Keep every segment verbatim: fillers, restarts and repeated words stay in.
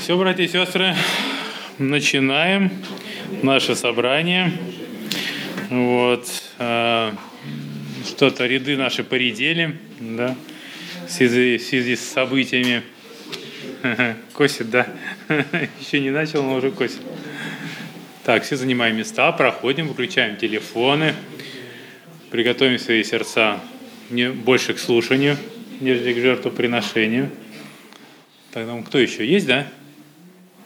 Все, братья и сестры, начинаем наше собрание. Вот. Что-то ряды наши поредели, да, в связи, в связи с событиями. Косит, да? Еще не начал, но уже косит. Так, все занимаем места, проходим, выключаем телефоны, приготовим свои сердца больше к слушанию, нежели к жертвоприношению. Тогда кто еще? Есть, да?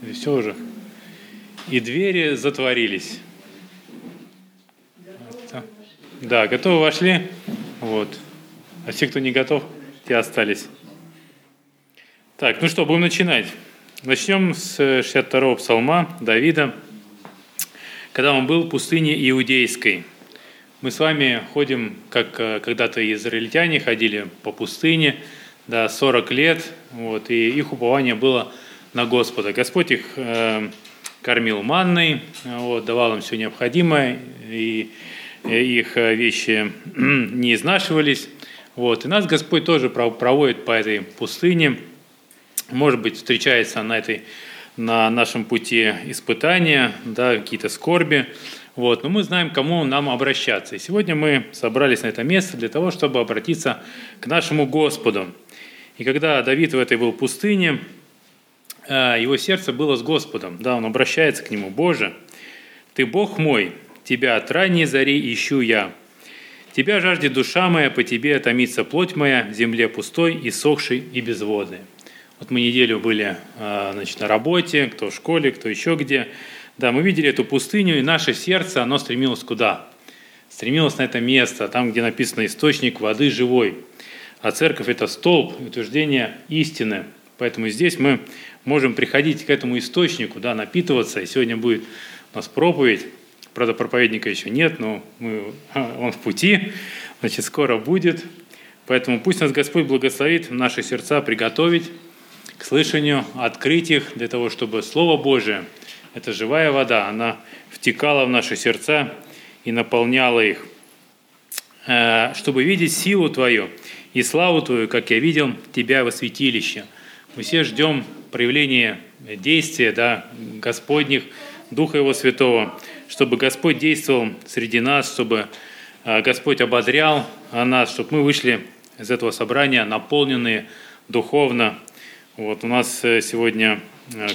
И все уже. И двери затворились. Да, готовы, вошли. Вот. А все, кто не готов, те остались. Так, ну что, будем начинать. Начнем с шестьдесят второго псалма Давида, когда он был в пустыне иудейской. Мы с вами ходим, как когда-то израильтяне ходили по пустыне, да, сорок лет, вот, и их упование было на Господа. Господь их э, кормил манной, вот, давал им все необходимое, и их вещи не изнашивались. Вот. И нас Господь тоже проводит по этой пустыне. Может быть, встречается на, этой, на нашем пути испытания, да, какие-то скорби. Вот. Но мы знаем, к кому нам обращаться. И сегодня мы собрались на это место для того, чтобы обратиться к нашему Господу. И когда Давид в этой был пустыне, его сердце было с Господом. Да, он обращается к нему. «Боже, Ты Бог мой, Тебя от ранней зари ищу я. Тебя жаждет душа моя, по Тебе томится плоть моя, в земле пустой, и сохшей, и без воды». Вот мы неделю были, значит, на работе, кто в школе, кто еще где. Да, мы видели эту пустыню, и наше сердце, оно стремилось куда? Стремилось на это место, там, где написано «источник воды живой». А церковь – это столб утверждения истины. Поэтому здесь мы можем приходить к этому источнику, да, напитываться. И сегодня будет у нас проповедь. Правда, проповедника еще нет, но мы, он в пути, значит, скоро будет. Поэтому пусть нас Господь благословит наши сердца приготовить к слышанию, открыть их для того, чтобы Слово Божие, это живая вода, она втекала в наши сердца и наполняла их, чтобы видеть силу Твою и славу Твою, как я видел Тебя во святилище. Мы все ждем проявления действия, да, Господних, Духа Его Святого, чтобы Господь действовал среди нас, чтобы Господь ободрял нас, чтобы мы вышли из этого собрания наполненные духовно. Вот у нас сегодня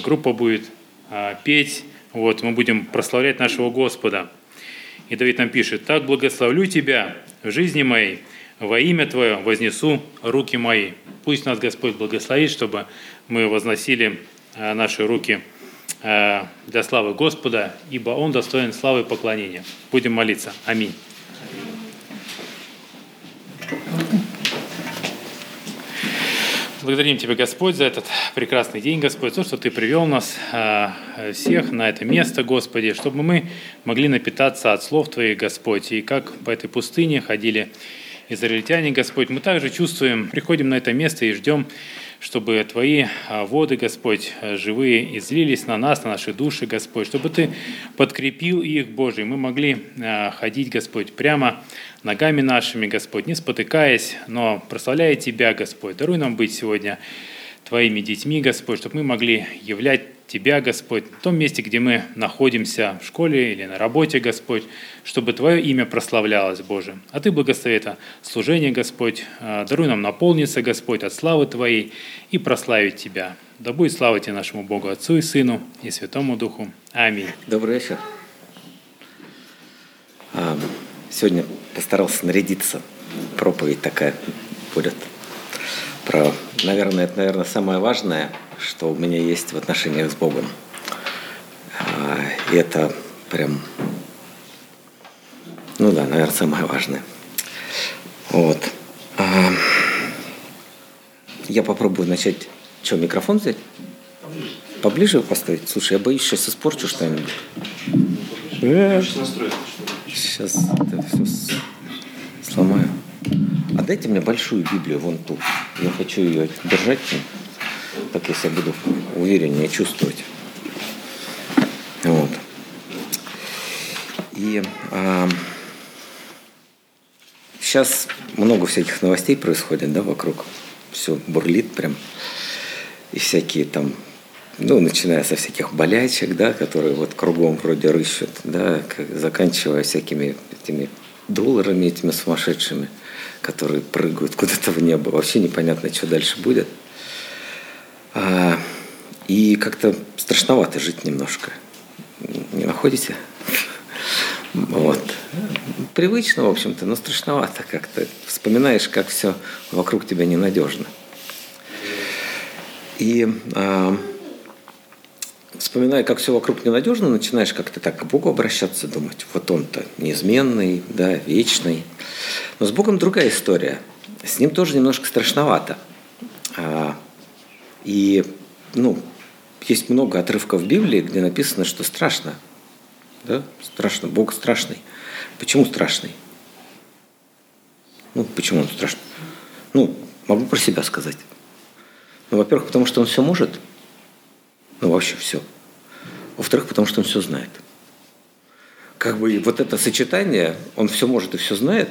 группа будет петь, вот, мы будем прославлять нашего Господа. И Давид нам пишет: «Так благословлю Тебя в жизни моей, во имя Твое вознесу руки мои». Пусть нас Господь благословит, чтобы мы возносили наши руки для славы Господа, ибо Он достоин славы и поклонения. Будем молиться. Аминь. Благодарим Тебя, Господь, за этот прекрасный день, Господь, за то, что Ты привел нас всех на это место, Господи, чтобы мы могли напитаться от слов Твоих, Господь, и как по этой пустыне ходили израильтяне, Господь, мы также чувствуем, приходим на это место и ждем, чтобы Твои воды, Господь, живые, излились на нас, на наши души, Господь, чтобы Ты подкрепил их, Боже, и мы могли ходить, Господь, прямо ногами нашими, Господь, не спотыкаясь, но прославляя Тебя, Господь. Даруй нам быть сегодня Твоими детьми, Господь, чтобы мы могли являть Тебя, Господь, в том месте, где мы находимся, в школе или на работе, Господь, чтобы Твое имя прославлялось, Боже. А Ты благослови это служение, Господь, даруй нам наполниться, Господь, от славы Твоей и прославить Тебя. Да будет слава Тебе, нашему Богу, Отцу и Сыну и Святому Духу. Аминь. Добрый вечер. Сегодня постарался нарядиться. Проповедь такая будет. Про, наверное, это, наверное, самое важное, что у меня есть в отношениях с Богом. И это прям, ну да, наверное, самое важное. Вот. Я попробую начать. Что, микрофон взять? Поближе его поставить? Слушай, я боюсь, сейчас испорчу что-нибудь. Сейчас это все сломаю. А дайте мне большую Библию вон ту. Я хочу ее держать. Так я себя буду увереннее чувствовать. Вот. И а, сейчас много всяких новостей происходит, да, вокруг. Все бурлит прям. И всякие там ну, начиная со всяких болячек, да, которые вот кругом вроде рыщут, да, заканчивая всякими этими долларами, этими сумасшедшими, которые прыгают куда-то в небо. Вообще непонятно, что дальше будет. А, и как-то страшновато жить немножко. Не находите? Вот. Привычно, в общем-то, но страшновато как-то. Вспоминаешь, как все вокруг тебя ненадежно. И э, вспоминая, как все вокруг ненадежно, начинаешь как-то так к Богу обращаться, думать, вот он-то неизменный, да, вечный. Но с Богом другая история. С ним тоже немножко страшновато. А, и, ну, есть много отрывков в Библии, где написано, что страшно. Да? Страшно. Бог страшный. Почему страшный? Ну, почему он страшный? Ну, могу про себя сказать. Ну, во-первых, потому что он все может. Ну, вообще все. Во-вторых, потому что он все знает. Как бы вот это сочетание, он все может и все знает,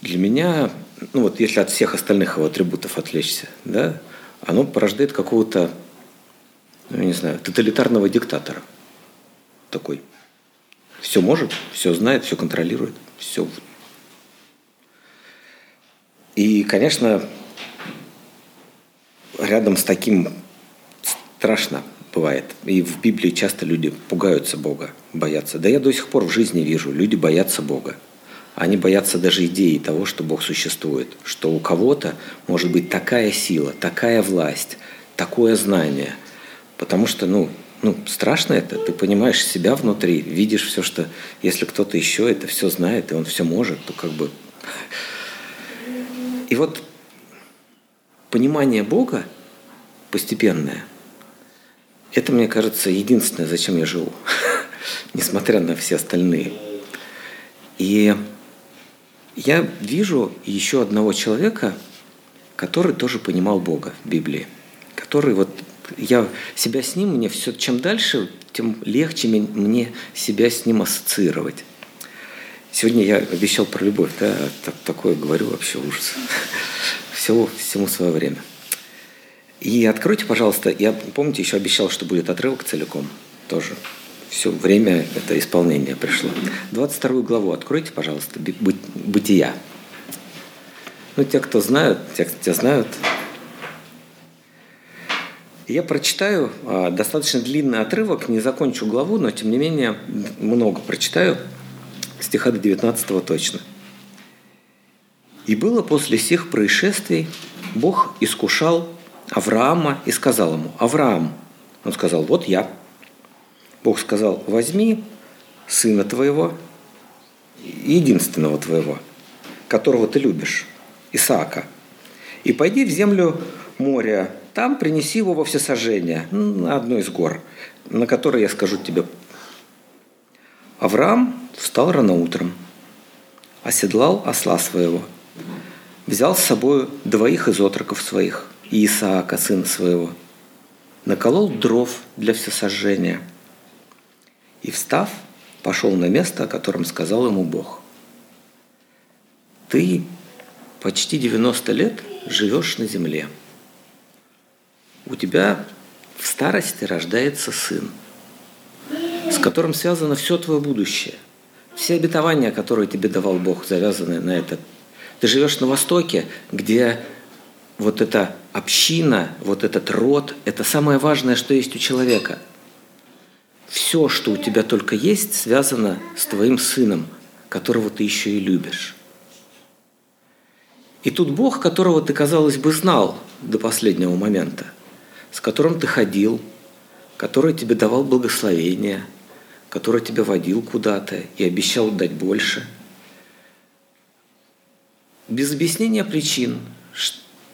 для меня, ну вот если от всех остальных его атрибутов отвлечься, да, оно порождает какого-то, ну, не знаю, тоталитарного диктатора. Такой. Все может, все знает, все контролирует, все. И, конечно, рядом с таким страшно бывает. И в Библии часто люди пугаются Бога, боятся. Да я до сих пор в жизни вижу, люди боятся Бога. Они боятся даже идеи того, что Бог существует. Что у кого-то может быть такая сила, такая власть, такое знание. Потому что, ну, ну, страшно это. Ты понимаешь себя внутри, видишь все, что... Если кто-то еще это все знает, и он все может, то как бы... И вот... Понимание Бога постепенное – это, мне кажется, единственное, зачем я живу, несмотря на все остальные. И я вижу еще одного человека, который тоже понимал Бога в Библии, который вот я себя с ним, мне все, чем дальше, тем легче мне себя с ним ассоциировать. Сегодня я обещал про любовь, да, такое говорю, вообще ужас. Всего, всему свое время. И откройте, пожалуйста, я, помните, еще обещал, что будет отрывок целиком тоже. Все время это исполнение пришло. двадцать вторую главу откройте, пожалуйста, «Бытия». Ну, те, кто знают, те, кто знают. Я прочитаю достаточно длинный отрывок, не закончу главу, но, тем не менее, много прочитаю. Стиха до девятнадцатого точно. «И было после сих происшествий, Бог искушал Авраама и сказал ему, Авраам, он сказал, вот я. Бог сказал, возьми сына твоего, единственного твоего, которого ты любишь, Исаака, и пойди в землю моря, там принеси его во всесожжение, на одну из гор, на которой я скажу тебе. Авраам встал рано утром, оседлал осла своего, взял с собой двоих из отроков своих, и Исаака, сына своего, наколол дров для всесожжения и, встав, пошел на место, о котором сказал ему Бог. Ты почти девяносто лет живешь на земле. У тебя в старости рождается сын, с которым связано все твое будущее. Все обетования, которые тебе давал Бог, завязаны на это. Ты живешь на Востоке, где вот эта община, вот этот род – это самое важное, что есть у человека. Все, что у тебя только есть, связано с твоим сыном, которого ты еще и любишь. И тут Бог, которого ты, казалось бы, знал до последнего момента, с которым ты ходил, который тебе давал благословение, который тебя водил куда-то и обещал дать больше. Без объяснения причин,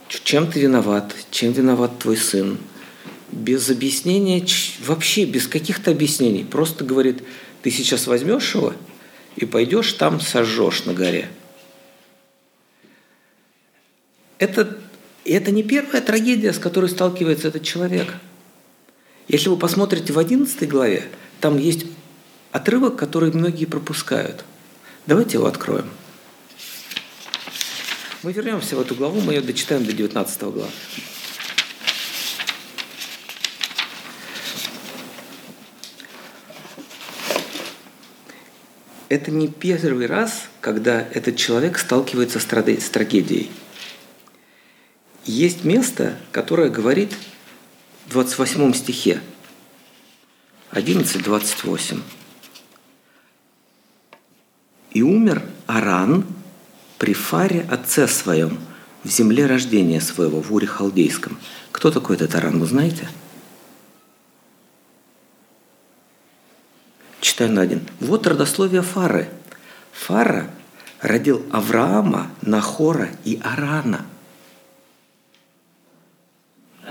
чем ты виноват, чем виноват твой сын, без объяснения, вообще без каких-то объяснений, просто говорит, ты сейчас возьмешь его и пойдешь там сожжешь на горе. Это, это не первая трагедия, с которой сталкивается этот человек. Если вы посмотрите в одиннадцатой главе, там есть отрывок, который многие пропускают. Давайте его откроем. Мы вернемся в эту главу, мы ее дочитаем до девятнадцатой главы. это не первый раз, когда этот человек сталкивается с трагедией. Есть место, которое говорит в двадцать восьмом стихе, одиннадцать двадцать восемь. «И умер Аран при Фаре отце своем, в земле рождения своего, в Уре Халдейском». Кто такой этот Аран, вы знаете? Читаю на один. Вот родословие Фары. Фара родил Авраама, Нахора и Арана.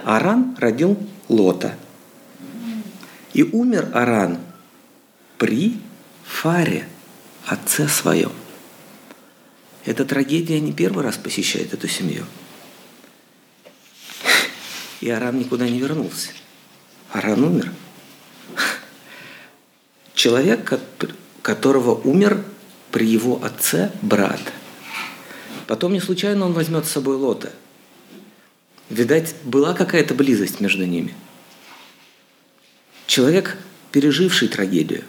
Аран родил Лота. И умер Аран при Фаре, отце своем. Эта трагедия не первый раз посещает эту семью. И Аран никуда не вернулся. Аран умер. Человек, которого умер при его отце брат. Потом не случайно он возьмет с собой Лота. Видать, была какая-то близость между ними. Человек, переживший трагедию,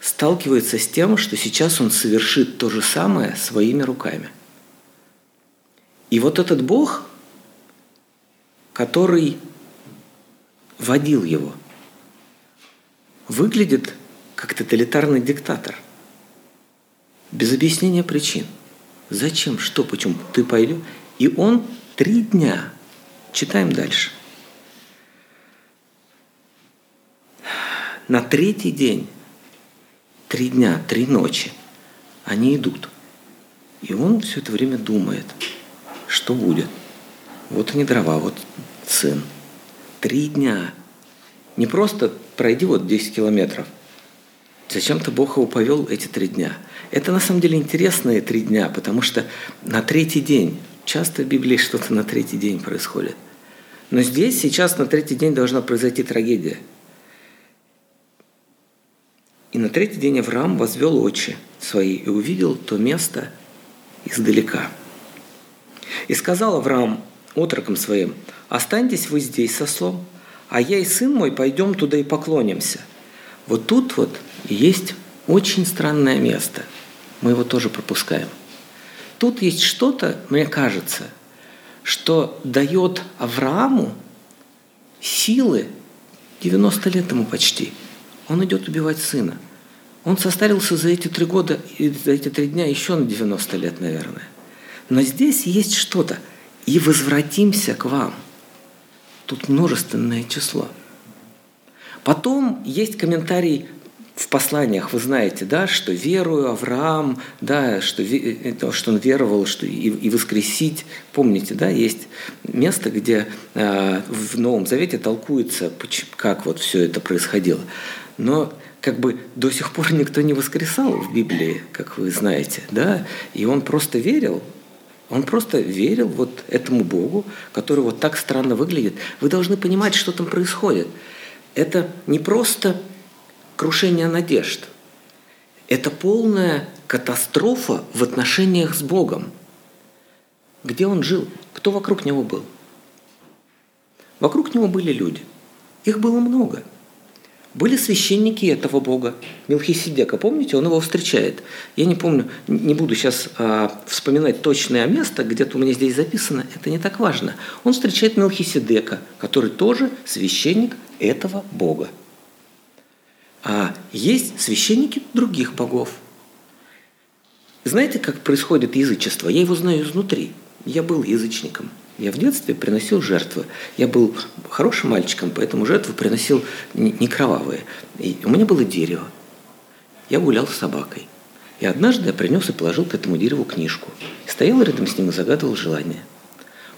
сталкивается с тем, что сейчас он совершит то же самое своими руками. И вот этот Бог, который водил его, выглядит как тоталитарный диктатор. Без объяснения причин. Зачем, что, почему, ты пойдешь. И он три дня. Читаем дальше. На третий день, три дня, три ночи, они идут. И он все это время думает, что будет. Вот они дрова, вот сын. Три дня. Не просто пройди вот десять километров. Зачем-то Бог его повел эти три дня. Это на самом деле интересные три дня, потому что на третий день, часто в Библии что-то на третий день происходит. Но здесь сейчас на третий день должна произойти трагедия. И на третий день Авраам возвел очи свои и увидел то место издалека. И сказал Авраам отрокам своим: «Останьтесь вы здесь с ослом, а я и сын мой пойдем туда и поклонимся». Вот тут вот есть очень странное место. Мы его тоже пропускаем. Тут есть что-то, мне кажется, что дает Аврааму силы, девяносто лет ему почти. Он идет убивать сына. Он состарился за эти три года, за эти три дня еще на девяносто лет, наверное. Но здесь есть что-то. «И возвратимся к вам». Тут множественное число. Потом есть комментарий в посланиях. Вы знаете, да, что верую Авраам, да, что, что он веровал, что и, и воскресить. Помните, да, есть место, где э, в Новом Завете толкуется, как вот все это происходило. Но как бы до сих пор никто не воскресал в Библии, как вы знаете, да, и он просто верил. Он просто верил вот этому Богу, который вот так странно выглядит. Вы должны понимать, что там происходит. Это не просто крушение надежд. Это полная катастрофа в отношениях с Богом. Где он жил? Кто вокруг него был? Вокруг него были люди. Их было много. Были священники этого бога, Мелхиседека. Помните, он его встречает. Я не помню, не буду сейчас э, вспоминать точное место, где-то у меня здесь записано, это не так важно. Он встречает Мелхиседека, который тоже священник этого бога. А есть священники других богов. Знаете, как происходит язычество? Я его знаю изнутри. Я был язычником. Я в детстве приносил жертвы. Я был хорошим мальчиком, поэтому жертвы приносил не кровавые. И у меня было дерево. Я гулял с собакой. И однажды я принес и положил к этому дереву книжку. Стоял рядом с ним и загадывал желание.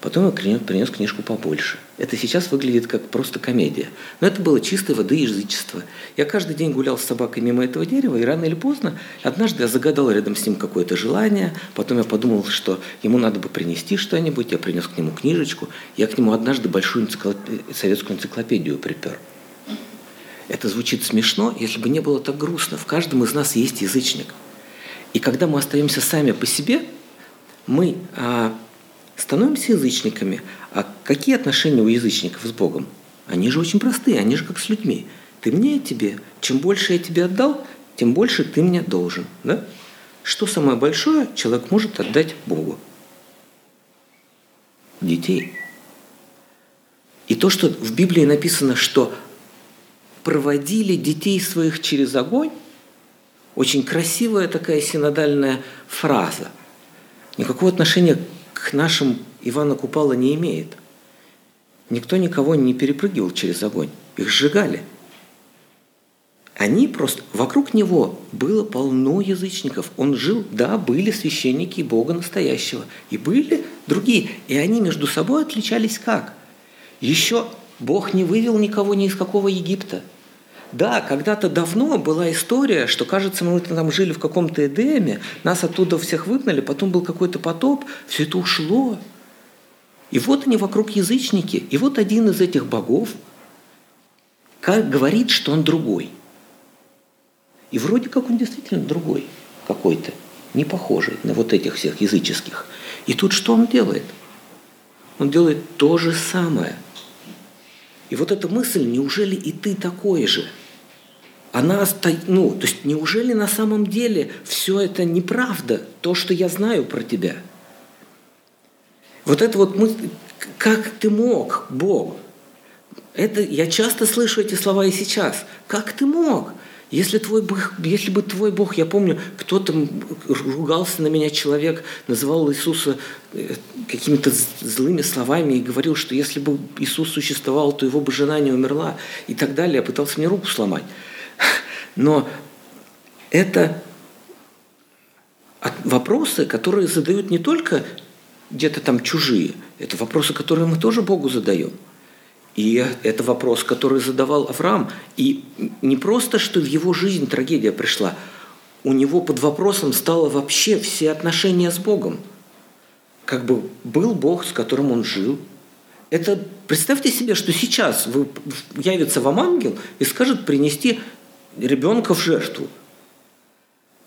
Потом я принес книжку побольше. Это сейчас выглядит как просто комедия. Но это было чистой воды язычество. Я каждый день гулял с собакой мимо этого дерева, и рано или поздно однажды я загадал рядом с ним какое-то желание. Потом я подумал, что ему надо бы принести что-нибудь. Я принес к нему книжечку. Я к нему однажды большую энциклопедию, советскую энциклопедию припер. Это звучит смешно, если бы не было так грустно. В каждом из нас есть язычник. И когда мы остаемся сами по себе, мы... становимся язычниками. А какие отношения у язычников с Богом? Они же очень простые, они же как с людьми. Ты мне, тебе. Чем больше я тебе отдал, тем больше ты мне должен. Да? Что самое большое человек может отдать Богу? Детей. И то, что в Библии написано, что проводили детей своих через огонь, очень красивая такая синодальная фраза. Никакого отношения к нашим Ивана Купала не имеет. Никто никого не перепрыгивал через огонь. Их сжигали. Они просто... Вокруг него было полно язычников. Он жил... Да, были священники Бога настоящего. И были другие. И они между собой отличались как? Еще Бог не вывел никого ни из какого Египта. Да, когда-то давно была история, что, кажется, мы там жили в каком-то Эдеме, нас оттуда всех выгнали, потом был какой-то потоп, все это ушло. И вот они вокруг язычники. И вот один из этих богов как говорит, что он другой. И вроде как он действительно другой какой-то, не похожий на вот этих всех языческих. И тут что он делает? Он делает то же самое. И вот эта мысль, неужели и ты такой же? Она, ну, то есть неужели на самом деле все это неправда, то, что я знаю про тебя? Вот это вот мысль, как ты мог, Бог? Это, я часто слышу эти слова и сейчас. Как ты мог? Если, твой Бог, если бы твой Бог, я помню, кто-то ругался на меня, человек называл Иисуса какими-то злыми словами и говорил, что если бы Иисус существовал, то его бы жена не умерла и так далее. Я пытался мне руку сломать. Но это вопросы, которые задают не только где-то там чужие, это вопросы, которые мы тоже Богу задаем. И это вопрос, который задавал Авраам. И не просто, что в его жизнь трагедия пришла. У него под вопросом стало вообще все отношения с Богом. Как бы был Бог, с которым он жил. Это представьте себе, что сейчас явится вам ангел и скажет принести ребенка в жертву.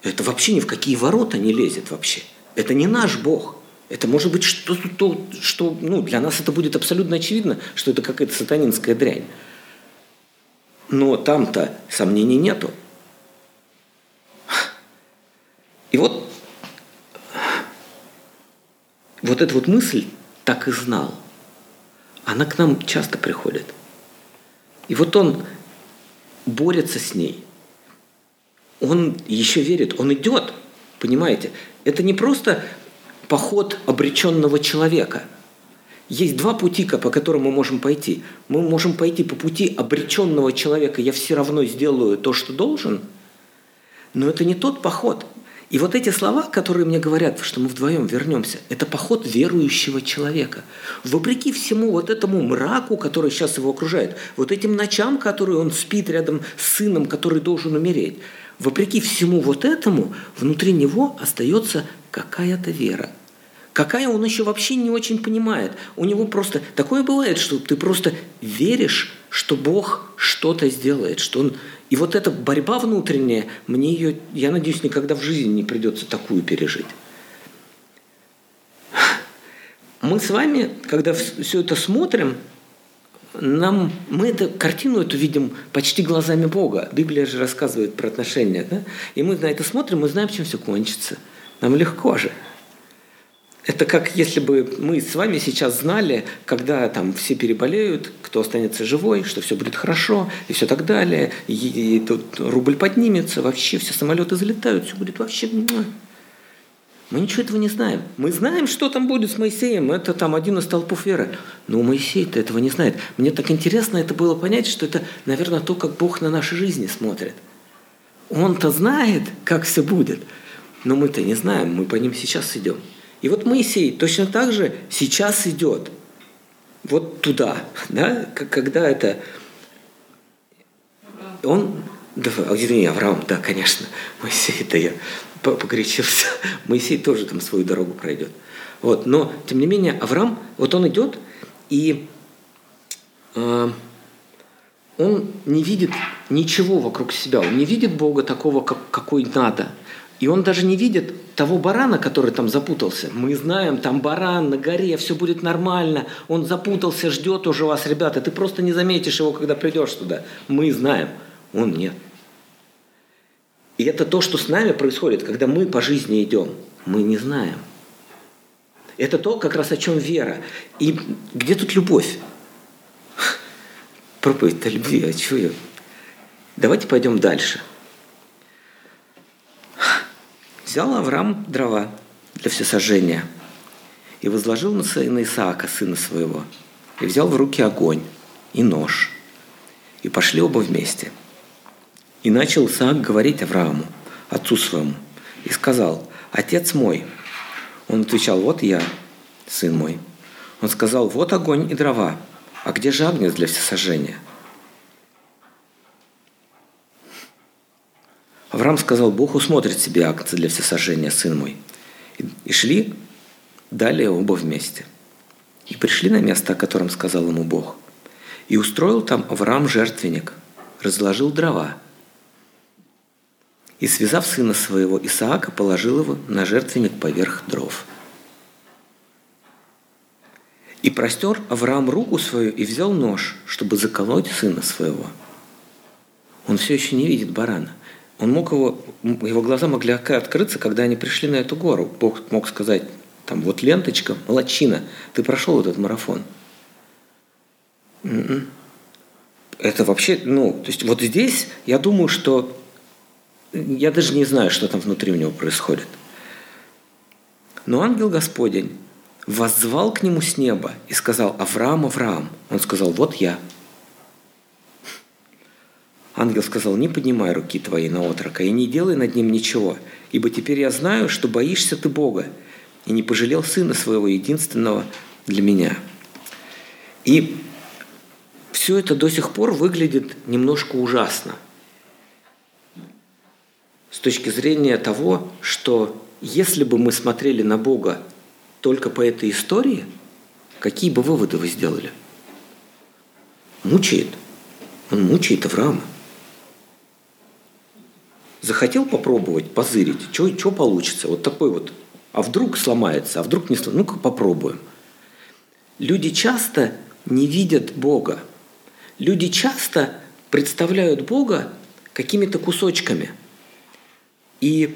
Это вообще ни в какие ворота не лезет вообще. Это не наш Бог. Это может быть что-то, то, что ну, для нас это будет абсолютно очевидно, что это какая-то сатанинская дрянь. Но там-то сомнений нету. И вот, вот эта вот мысль «так и знал», она к нам часто приходит. И вот он борется с ней. Он еще верит, он идет, понимаете? Это не просто... поход обреченного человека. Есть два пути, по которым мы можем пойти. Мы можем пойти по пути обреченного человека, я все равно сделаю то, что должен, но это не тот поход. И вот эти слова, которые мне говорят, что мы вдвоем вернемся, это поход верующего человека. Вопреки всему вот этому мраку, который сейчас его окружает, вот этим ночам, которые он спит рядом с сыном, который должен умереть, вопреки всему вот этому, внутри него остается какая-то вера. Какая он еще вообще не очень понимает. У него просто... Такое бывает, что ты просто веришь, что Бог что-то сделает. Что он... И вот эта борьба внутренняя, мне ее, я надеюсь, никогда в жизни не придется такую пережить. Мы с вами, когда все это смотрим, нам, мы эту картину эту видим почти глазами Бога. Библия же рассказывает про отношения. Да? И мы на это смотрим, мы знаем, чем все кончится. Нам легко же. Это как если бы мы с вами сейчас знали, когда там все переболеют, кто останется живой, что все будет хорошо, и все так далее, и, и, и тут рубль поднимется, вообще все самолеты залетают, все будет вообще... Мы ничего этого не знаем. Мы знаем, что там будет с Моисеем. Это там один из столпов веры. Но Моисей-то этого не знает. Мне так интересно это было понять, что это, наверное, то, как Бог на наши жизни смотрит. Он-то знает, как все будет. Но мы-то не знаем. Мы по ним сейчас идем. И вот Моисей точно так же сейчас идет вот туда, да, когда это... Он... Да, извини, Авраам, да, конечно. Моисей-то я... погорячился. Моисей тоже там свою дорогу пройдет. Вот. Но, тем не менее, Авраам, вот он идет, и э, он не видит ничего вокруг себя. Он не видит Бога такого, как, какой надо. И он даже не видит того барана, который там запутался. Мы знаем, там баран на горе, все будет нормально. Он запутался, ждет уже вас, ребята. Ты просто не заметишь его, когда придешь туда. Мы знаем. Он нет. И это то, что с нами происходит, когда мы по жизни идем. Мы не знаем. Это то, как раз о чем вера. И где тут любовь? Проповедь-то любви, а чего я? Давайте пойдем дальше. Взял Авраам дрова для всесожжения и возложил на Исаака, сына своего, и взял в руки огонь и нож, и пошли оба вместе. И начал Исаак говорить Аврааму, отцу своему, и сказал: «Отец мой». Он отвечал: «Вот я, сын мой». Он сказал: «Вот огонь и дрова, а где же агнец для всесожжения?» Авраам сказал: «Бог усмотрит себе агнца для всесожжения, сын мой». И шли далее оба вместе. И пришли на место, о котором сказал ему Бог. И устроил там Авраам жертвенник, разложил дрова. И, связав сына своего Исаака, положил его на жертвенник поверх дров. И простер Авраам руку свою и взял нож, чтобы заколоть сына своего. Он все еще не видит барана. Он мог его, его глаза могли открыться, когда они пришли на эту гору. Бог мог сказать: там вот ленточка, молодчина, ты прошел этот марафон. Это вообще, ну, то есть вот здесь, я думаю, что я даже не знаю, что там внутри у него происходит. Но ангел Господень воззвал к нему с неба и сказал: «Авраам, Авраам». Он сказал: «Вот я». Ангел сказал: «Не поднимай руки твои на отрока и не делай над ним ничего, ибо теперь я знаю, что боишься ты Бога, и не пожалел сына своего единственного для меня». И все это до сих пор выглядит немножко ужасно с точки зрения того, что если бы мы смотрели на Бога только по этой истории, какие бы выводы вы сделали? Мучает. Он мучает Авраама. Захотел попробовать, позырить, что получится? Вот такой вот. А вдруг сломается, а вдруг не сломается? Ну-ка попробуем. Люди часто не видят Бога. Люди часто представляют Бога какими-то кусочками. И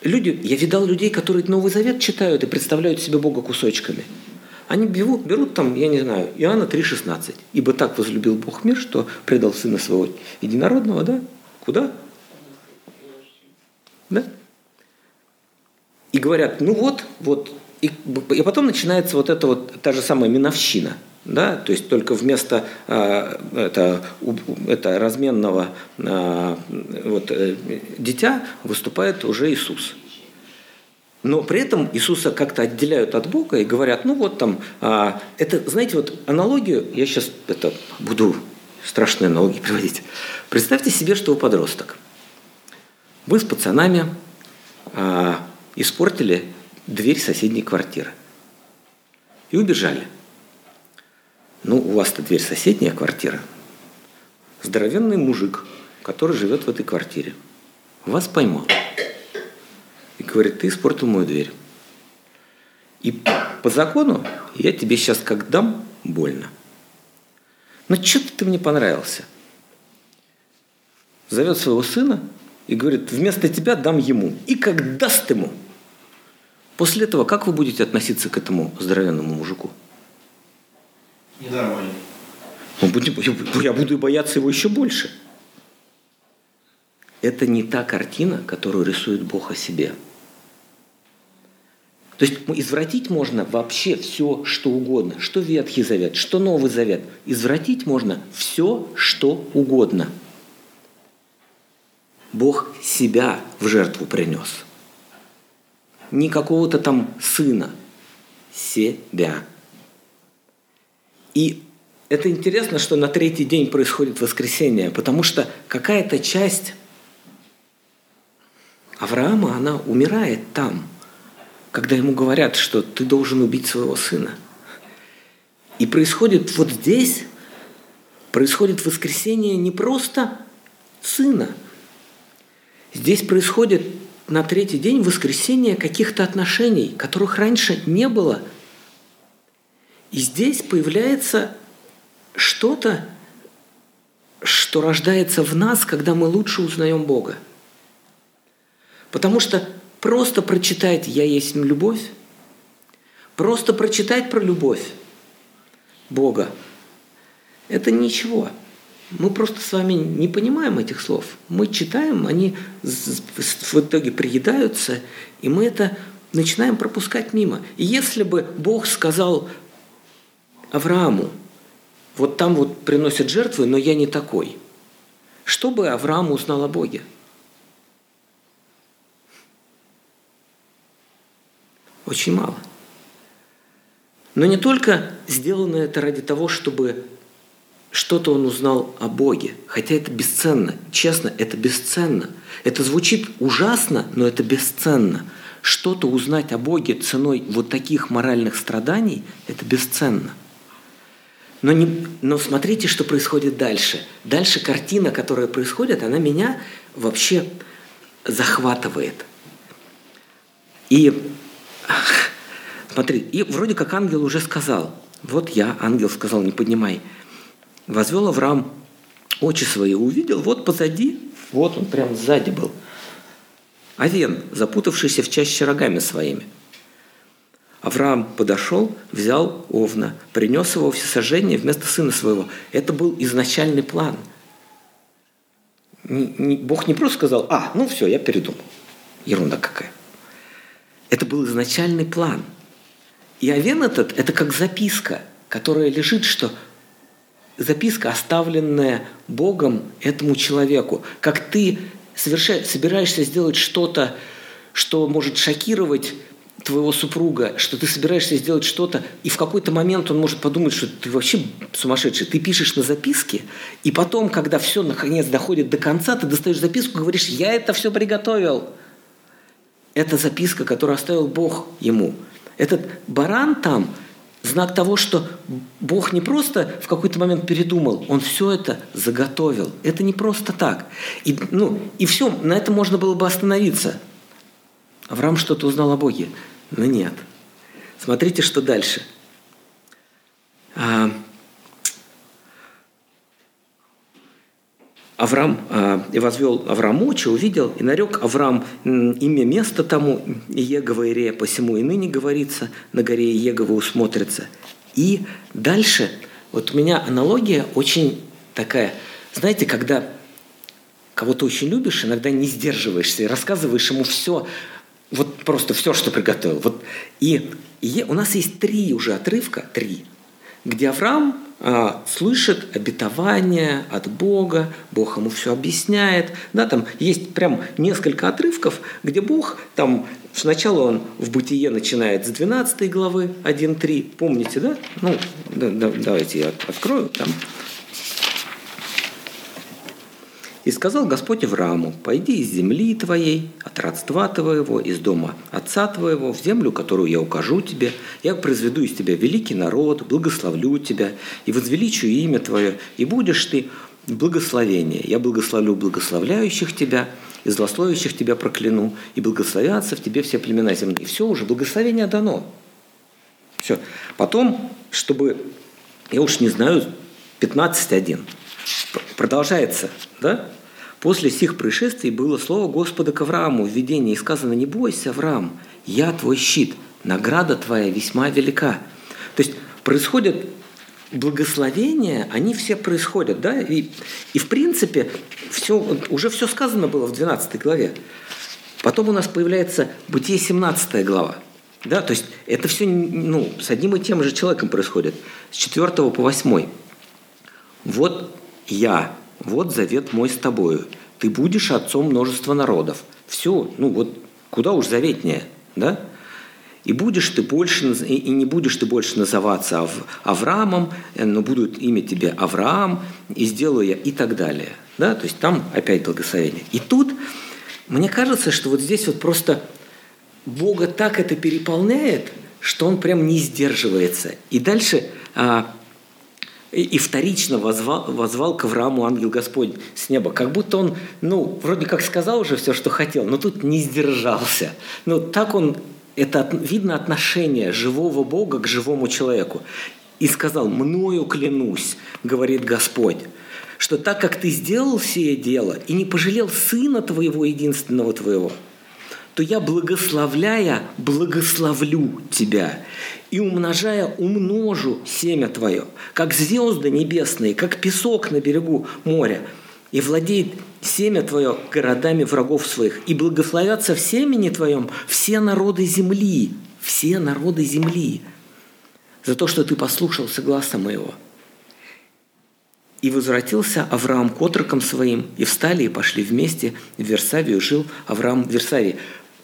люди, я видал людей, которые Новый Завет читают и представляют себе Бога кусочками. Они берут, берут там, я не знаю, Иоанна три шестнадцать. «Ибо так возлюбил Бог мир, что предал Сына Своего Единородного». Да? Куда? Да? И говорят: ну вот, вот. И, и потом начинается вот эта вот та же самая миновщина. Да? То есть только вместо э, это, это разменного э, вот, э, дитя выступает уже Иисус. Но при этом Иисуса как-то отделяют от Бога и говорят: ну вот там, э, это, знаете, вот аналогию, я сейчас это, буду страшные аналогии приводить. Представьте себе, что вы подросток. Вы с пацанами э, испортили дверь соседней квартиры и убежали. Ну, у вас-то дверь соседняя квартира. Здоровенный мужик, который живет в этой квартире, вас поймал. И говорит: ты испортил мою дверь. И по закону я тебе сейчас как дам, больно. Но что-то ты мне понравился. Зовет своего сына и говорит: вместо тебя дам ему. И как даст ему. После этого как вы будете относиться к этому здоровенному мужику? Ненормально. Я буду бояться его еще больше. Это не та картина, которую рисует Бог о себе. То есть извратить можно вообще все, что угодно. Что Ветхий Завет, что Новый Завет. Извратить можно все, что угодно. Бог себя в жертву принес. Не какого-то там сына. Себя. И это интересно, что на третий день происходит воскресение, потому что какая-то часть Авраама, она умирает там, когда ему говорят, что ты должен убить своего сына. И происходит вот здесь, происходит воскресение не просто сына. Здесь происходит на третий день воскресение каких-то отношений, которых раньше не было. И здесь появляется что-то, что рождается в нас, когда мы лучше узнаем Бога. Потому что просто прочитать «Я есть любовь», просто прочитать про любовь Бога – это ничего. Мы просто с вами не понимаем этих слов. Мы читаем, они в итоге приедаются, и мы это начинаем пропускать мимо. И если бы Бог сказал Аврааму: вот там вот приносят жертвы, но я не такой, что бы Авраам узнал о Боге? Очень мало. Но не только сделано это ради того, чтобы что-то он узнал о Боге, хотя это бесценно. Честно, это бесценно. Это звучит ужасно, но это бесценно. Что-то узнать о Боге ценой вот таких моральных страданий – это бесценно. Но, не, но смотрите, что происходит дальше. Дальше картина, которая происходит, она меня вообще захватывает. И смотри, и вроде как ангел уже сказал. Вот я, ангел сказал, не поднимай. Возвел Авраам очи свои, увидел, вот позади, вот он прям сзади был, овен, запутавшийся в чаще рогами своими. Авраам подошел, взял овна, принес его всесожжение вместо сына своего. Это был изначальный план. Бог не просто сказал: а, ну все, я передумал. Ерунда какая. Это был изначальный план. И овен этот – это как записка, которая лежит, что записка, оставленная Богом этому человеку. Как ты совершаешь, собираешься сделать что-то, что может шокировать твоего супруга, что ты собираешься сделать что-то, и в какой-то момент он может подумать, что ты вообще сумасшедший. Ты пишешь на записке, и потом, когда все наконец доходит до конца, ты достаешь записку и говоришь: я это все приготовил. Это записка, которую оставил Бог ему. Этот баран там – знак того, что Бог не просто в какой-то момент передумал, Он все это заготовил. Это не просто так. И, ну, и все, на этом можно было бы остановиться. Авраам что-то узнал о Боге. Но нет. Смотрите, что дальше. А... Авраам, а, и возвел Авраам очи, увидел, и нарек Авраам имя место тому, Иегова Ирея, посему и ныне говорится, на горе Иегова усмотрится. И дальше, вот у меня аналогия очень такая, знаете, когда кого-то очень любишь, иногда не сдерживаешься и рассказываешь ему все, вот просто все, что приготовил. Вот. И, и у нас есть три уже отрывка, три, где Авраам слышит обетование от Бога, Бог ему все объясняет. Да, там есть прям несколько отрывков, где Бог, там, сначала он в Бытие начинает с двенадцатой главы один три. Помните, да? Ну, да, да, давайте я открою там. «И сказал Господь Аврааму: пойди из земли твоей, от родства твоего, из дома отца твоего, в землю, которую я укажу тебе. Я произведу из тебя великий народ, благословлю тебя и возвеличу имя твое, и будешь ты благословение. Я благословлю благословляющих тебя, и злословящих тебя прокляну, и благословятся в тебе все племена земные». И все уже, благословение дано. Все. Потом, чтобы, я уж не знаю, пятнадцать один. Продолжается, да? «После сих происшествий было слово Господа к Аврааму в видении, и сказано: не бойся, Авраам, я твой щит, награда твоя весьма велика». То есть происходят благословения, они все происходят, да? И, и в принципе, все, уже все сказано было в двенадцатой главе. Потом у нас появляется Бытие семнадцатая глава. Да? То есть это все, ну, с одним и тем же человеком происходит, с четвёртого по восьмой. «Вот я, вот завет мой с тобою. Ты будешь отцом множества народов». Все, ну вот куда уж заветнее, да? «И будешь ты больше, и не будешь ты больше называться Авраамом, но будут имя тебе Авраам, и сделаю я», и так далее. Да? То есть там опять благословение. И тут, мне кажется, что вот здесь вот просто Бога так это переполняет, что Он прям не сдерживается. И дальше... И вторично возвал, возвал к Аврааму ангел Господь с неба. Как будто он, ну, вроде как сказал уже все, что хотел, но тут не сдержался. Ну, так он, это видно отношение живого Бога к живому человеку. «И сказал: мною клянусь, говорит Господь, что так как ты сделал сие дело и не пожалел сына твоего единственного твоего, то я, благословляя, благословлю тебя, и умножая, умножу семя твое, как звезды небесные, как песок на берегу моря, и владеет семя твое городами врагов своих, и благословятся в семени твоем все народы земли, все народы земли, за то, что ты послушался гласа моего». И возвратился Авраам к отрокам своим, и встали, и пошли вместе в Вирсавию, жил Авраам в Вирсавии.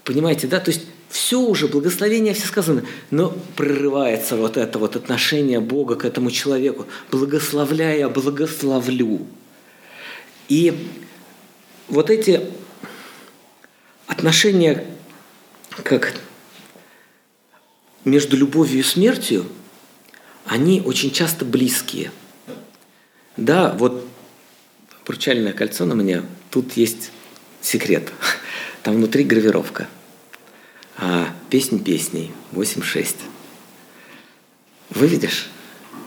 Понимаете, да? То есть все уже, благословение все сказано, но прерывается вот это вот отношение Бога к этому человеку. «Благословляя, благословлю». И вот эти отношения как между любовью и смертью, они очень часто близкие. Да, вот обручальное кольцо на мне, тут есть секрет. Там внутри гравировка. А, «Песнь песней», восемь шесть. Выведешь?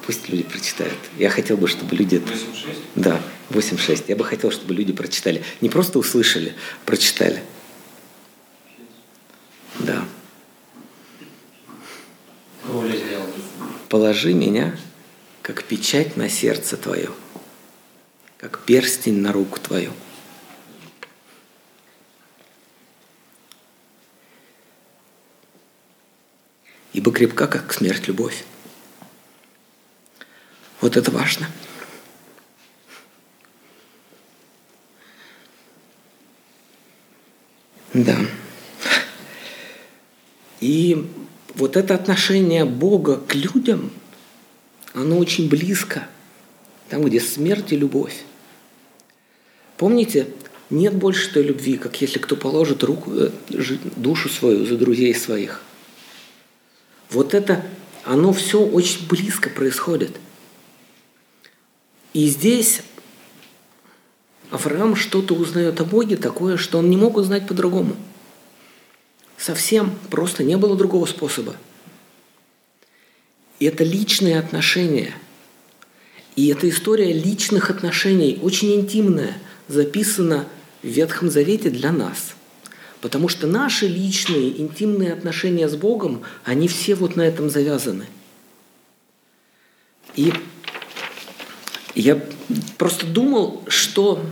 Пусть люди прочитают. Я хотел бы, чтобы люди... восемь шесть? Да, восемь шесть. Я бы хотел, чтобы люди прочитали. Не просто услышали, прочитали. Да. «Положи меня, как печать на сердце твое, как перстень на руку твою». «Ибо крепка, как смерть, любовь». Вот это важно. Да. И вот это отношение Бога к людям, оно очень близко, там, где смерть и любовь. Помните, нет больше той любви, как если кто положит руку, душу свою за друзей своих. Вот это, оно все очень близко происходит. И здесь Авраам что-то узнает о Боге такое, что он не мог узнать по-другому. Совсем просто не было другого способа. И это личные отношения. И эта история личных отношений, очень интимная, записана в Ветхом Завете для нас. Потому что наши личные, интимные отношения с Богом, они все вот на этом завязаны. И я просто думал, что,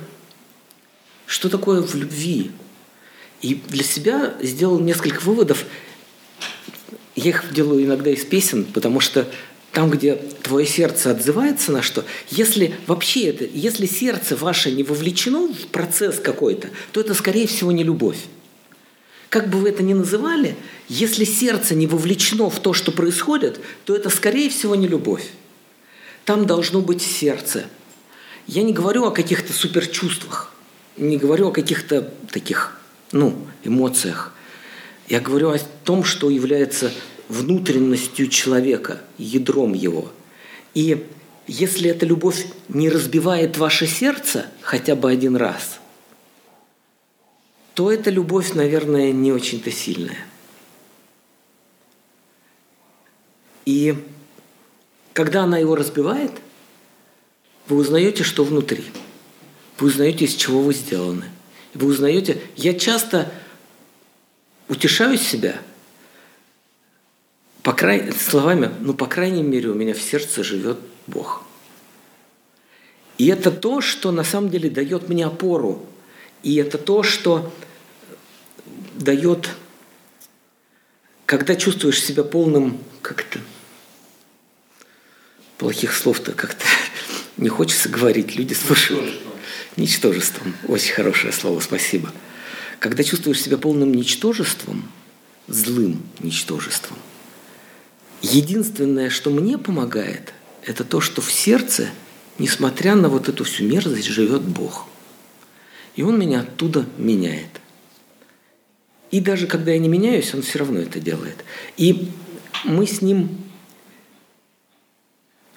что такое в любви. И для себя сделал несколько выводов. Я их делаю иногда из песен, потому что там, где твое сердце отзывается на что, если вообще это, если сердце ваше не вовлечено в процесс какой-то, то это, скорее всего, не любовь. Как бы вы это ни называли, если сердце не вовлечено в то, что происходит, то это, скорее всего, не любовь. Там должно быть сердце. Я не говорю о каких-то суперчувствах, не говорю о каких-то таких, ну, эмоциях. Я говорю о том, что является внутренностью человека, ядром его. И если эта любовь не разбивает ваше сердце хотя бы один раз, то эта любовь, наверное, не очень-то сильная. И когда она его разбивает, вы узнаете, что внутри. Вы узнаете, из чего вы сделаны. Вы узнаете... Я часто... утешаю себя по край... словами, ну, по крайней мере, у меня в сердце живет Бог. И это то, что на самом деле дает мне опору. И это то, что дает, когда чувствуешь себя полным как-то... Плохих слов-то как-то не хочется говорить, люди слушают. Ничтожеством. Очень хорошее слово, спасибо. Когда чувствуешь себя полным ничтожеством, злым ничтожеством, единственное, что мне помогает, это то, что в сердце, несмотря на вот эту всю мерзость, живет Бог. И Он меня оттуда меняет. И даже когда я не меняюсь, Он все равно это делает. И мы с Ним...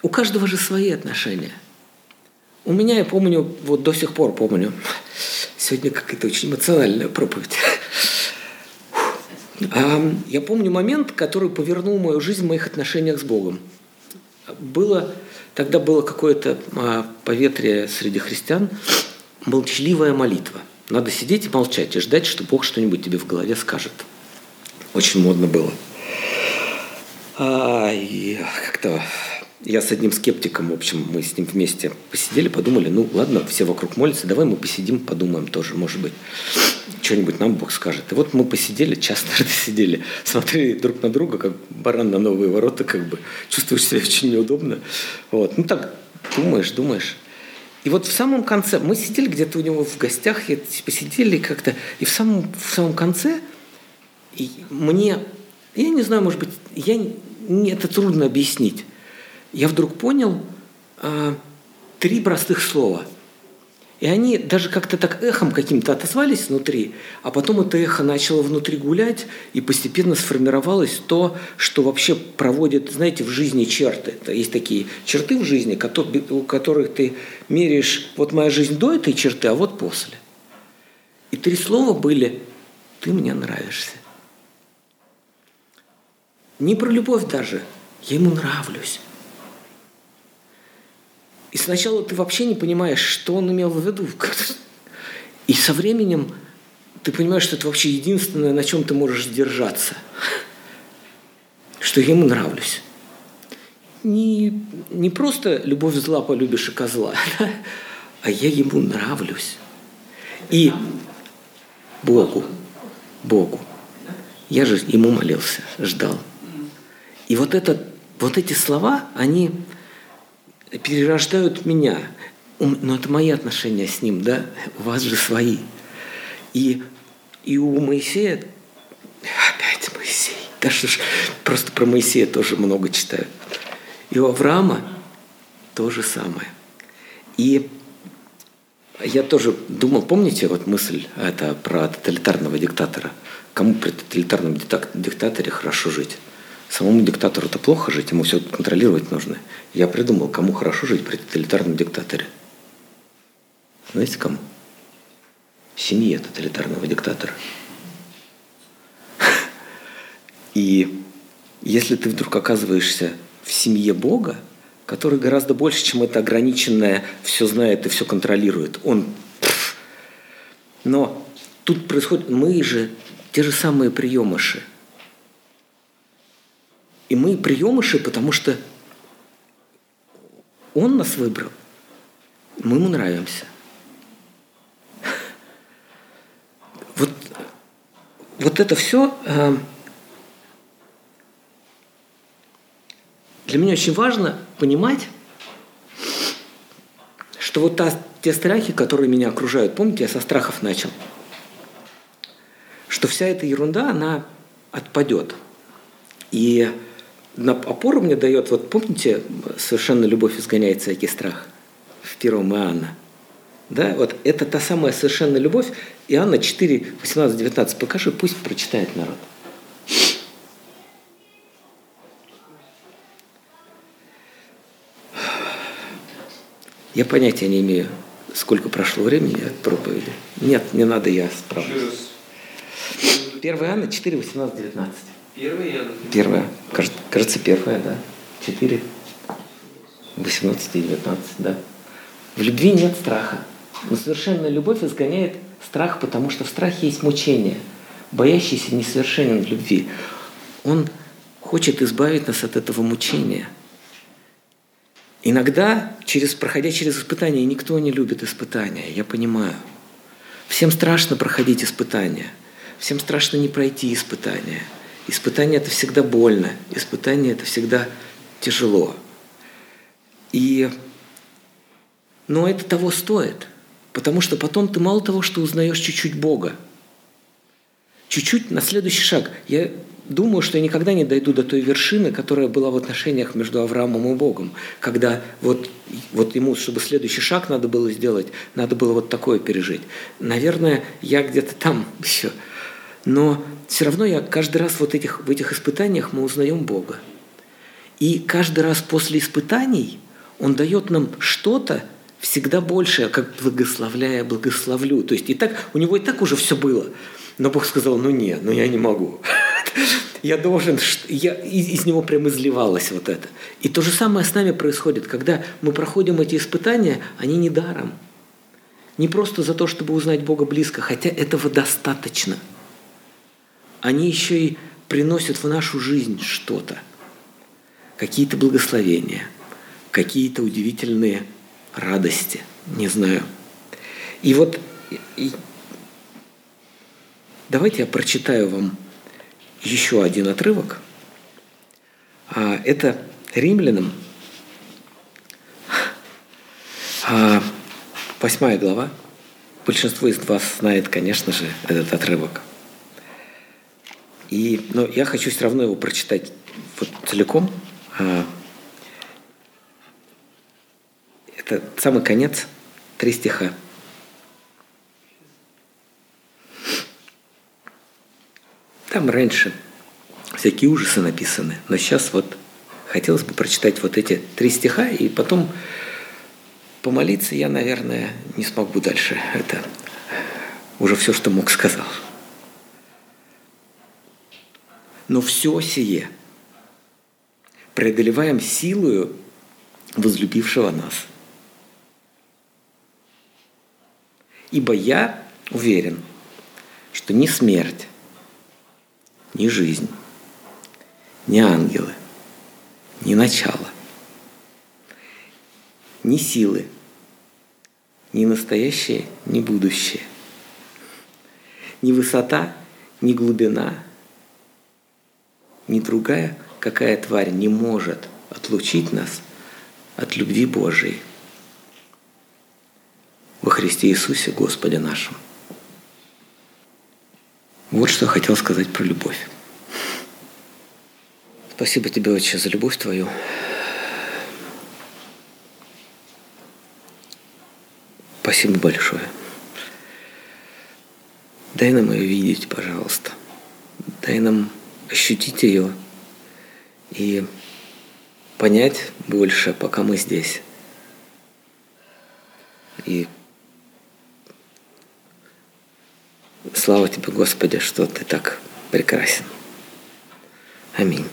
У каждого же свои отношения. У меня, я помню, вот до сих пор помню... Сегодня какая-то очень эмоциональная проповедь. Я помню момент, который повернул мою жизнь в моих отношениях с Богом. Было, тогда было какое-то поветрие среди христиан, молчаливая молитва. Надо сидеть и молчать, и ждать, что Бог что-нибудь тебе в голове скажет. Очень модно было. А, и как-то я с одним скептиком, в общем, мы с ним вместе посидели, подумали, ну ладно, все вокруг молятся, давай мы посидим, подумаем тоже, может быть, что-нибудь нам Бог скажет. И вот мы посидели, час, наверное, сидели, смотрели друг на друга, как баран на новые ворота, как бы, чувствуешь себя очень неудобно. Вот. Ну так, думаешь, думаешь. И вот в самом конце, мы сидели где-то у него в гостях, и посидели как-то, и в самом, в самом конце и мне, я не знаю, может быть, я, мне это трудно объяснить. Я вдруг понял э, три простых слова. И они даже как-то так эхом каким-то отозвались внутри, а потом это эхо начало внутри гулять, и постепенно сформировалось то, что вообще проводит, знаете, в жизни черты. Есть такие черты в жизни, у которых ты меряешь, вот моя жизнь до этой черты, а вот после. И три слова были «ты мне нравишься». Не про любовь даже, я ему нравлюсь. И сначала ты вообще не понимаешь, что он имел в виду. И со временем ты понимаешь, что это вообще единственное, на чем ты можешь держаться. Что я ему нравлюсь. Не, не просто любовь зла полюбишь и козла, да? А я ему нравлюсь. И Богу, Богу. Я же ему молился, ждал. И вот, это, вот эти слова, они... перерождают меня. Но это мои отношения с ним, да? У вас же свои. И, и у Моисея... Опять Моисей. Даже просто про Моисея тоже много читаю. И у Авраама то же самое. И я тоже думал, помните вот мысль это про тоталитарного диктатора? Кому при тоталитарном диктаторе хорошо жить? Самому диктатору-то плохо жить, ему все контролировать нужно. Я придумал, кому хорошо жить при тоталитарном диктаторе. Знаете, кому? Семье тоталитарного диктатора. И если ты вдруг оказываешься в семье Бога, который гораздо больше, чем это ограниченное, все знает и все контролирует, он... Но тут происходит... Мы же те же самые приемыши. И мы приемыши, потому что он нас выбрал. Мы ему нравимся. Вот, вот это все э, для меня очень важно понимать, что вот та, те страхи, которые меня окружают, помните, я со страхов начал, что вся эта ерунда, она отпадет. И опору мне дает, вот помните, совершенно любовь изгоняет всякий страх в первом Иоанна. Да, вот это та самая совершенная любовь. Иоанна четыре, восемнадцать, девятнадцать. Покажи, пусть прочитает народ. Я понятия не имею, сколько прошло времени от проповеди. Нет, не надо, я справлюсь. первое Иоанна четыре, восемнадцать, девятнадцать. Первая. Первая. Кажется, первая, да. четыре, восемнадцать и девятнадцать, да. В любви нет страха. Но совершенная любовь изгоняет страх, потому что в страхе есть мучение. Боящийся несовершенен в любви. Он хочет избавить нас от этого мучения. Иногда, через, проходя через испытания, никто не любит испытания, я понимаю. Всем страшно проходить испытания. Всем страшно не пройти испытания. Испытание – это всегда больно, испытание – это всегда тяжело. И... Но это того стоит, потому что потом ты мало того, что узнаешь чуть-чуть Бога, чуть-чуть на следующий шаг. Я думаю, что я никогда не дойду до той вершины, которая была в отношениях между Авраамом и Богом, когда вот, вот ему, чтобы следующий шаг надо было сделать, надо было вот такое пережить. Наверное, я где-то там еще... Но все равно я каждый раз вот этих, в этих испытаниях мы узнаем Бога. И каждый раз после испытаний Он дает нам что-то всегда большее, как благословляя, благословлю. То есть и так, у него и так уже все было. Но Бог сказал, ну не, ну я не могу. Я должен, я, из него прям изливалось вот это. И то же самое с нами происходит, когда мы проходим эти испытания, они не даром. не просто за то, чтобы узнать Бога близко, хотя этого достаточно. Они еще и приносят в нашу жизнь что-то. Какие-то благословения, какие-то удивительные радости, не знаю. И вот и... давайте я прочитаю вам еще один отрывок. Это Римлянам, восьмая глава. Большинство из вас знает, конечно же, этот отрывок. И, но я хочу все равно его прочитать вот целиком. Это самый конец, три стиха. Там раньше всякие ужасы написаны, но сейчас вот хотелось бы прочитать вот эти три стиха, и потом помолиться я, наверное, не смогу дальше. Это уже все, что мог, сказал. Но все сие преодолеваем силою возлюбившего нас. Ибо я уверен, что ни смерть, ни жизнь, ни ангелы, ни начало, ни силы, ни настоящее, ни будущее, ни высота, ни глубина, ни другая какая тварь не может отлучить нас от любви Божией во Христе Иисусе Господе нашем. Вот что я хотел сказать про любовь. Спасибо тебе, Отче, за любовь твою. Спасибо большое. Дай нам ее видеть, пожалуйста. Дай нам ощутить ее и понять больше, пока мы здесь. И слава тебе, Господи, что ты так прекрасен. Аминь.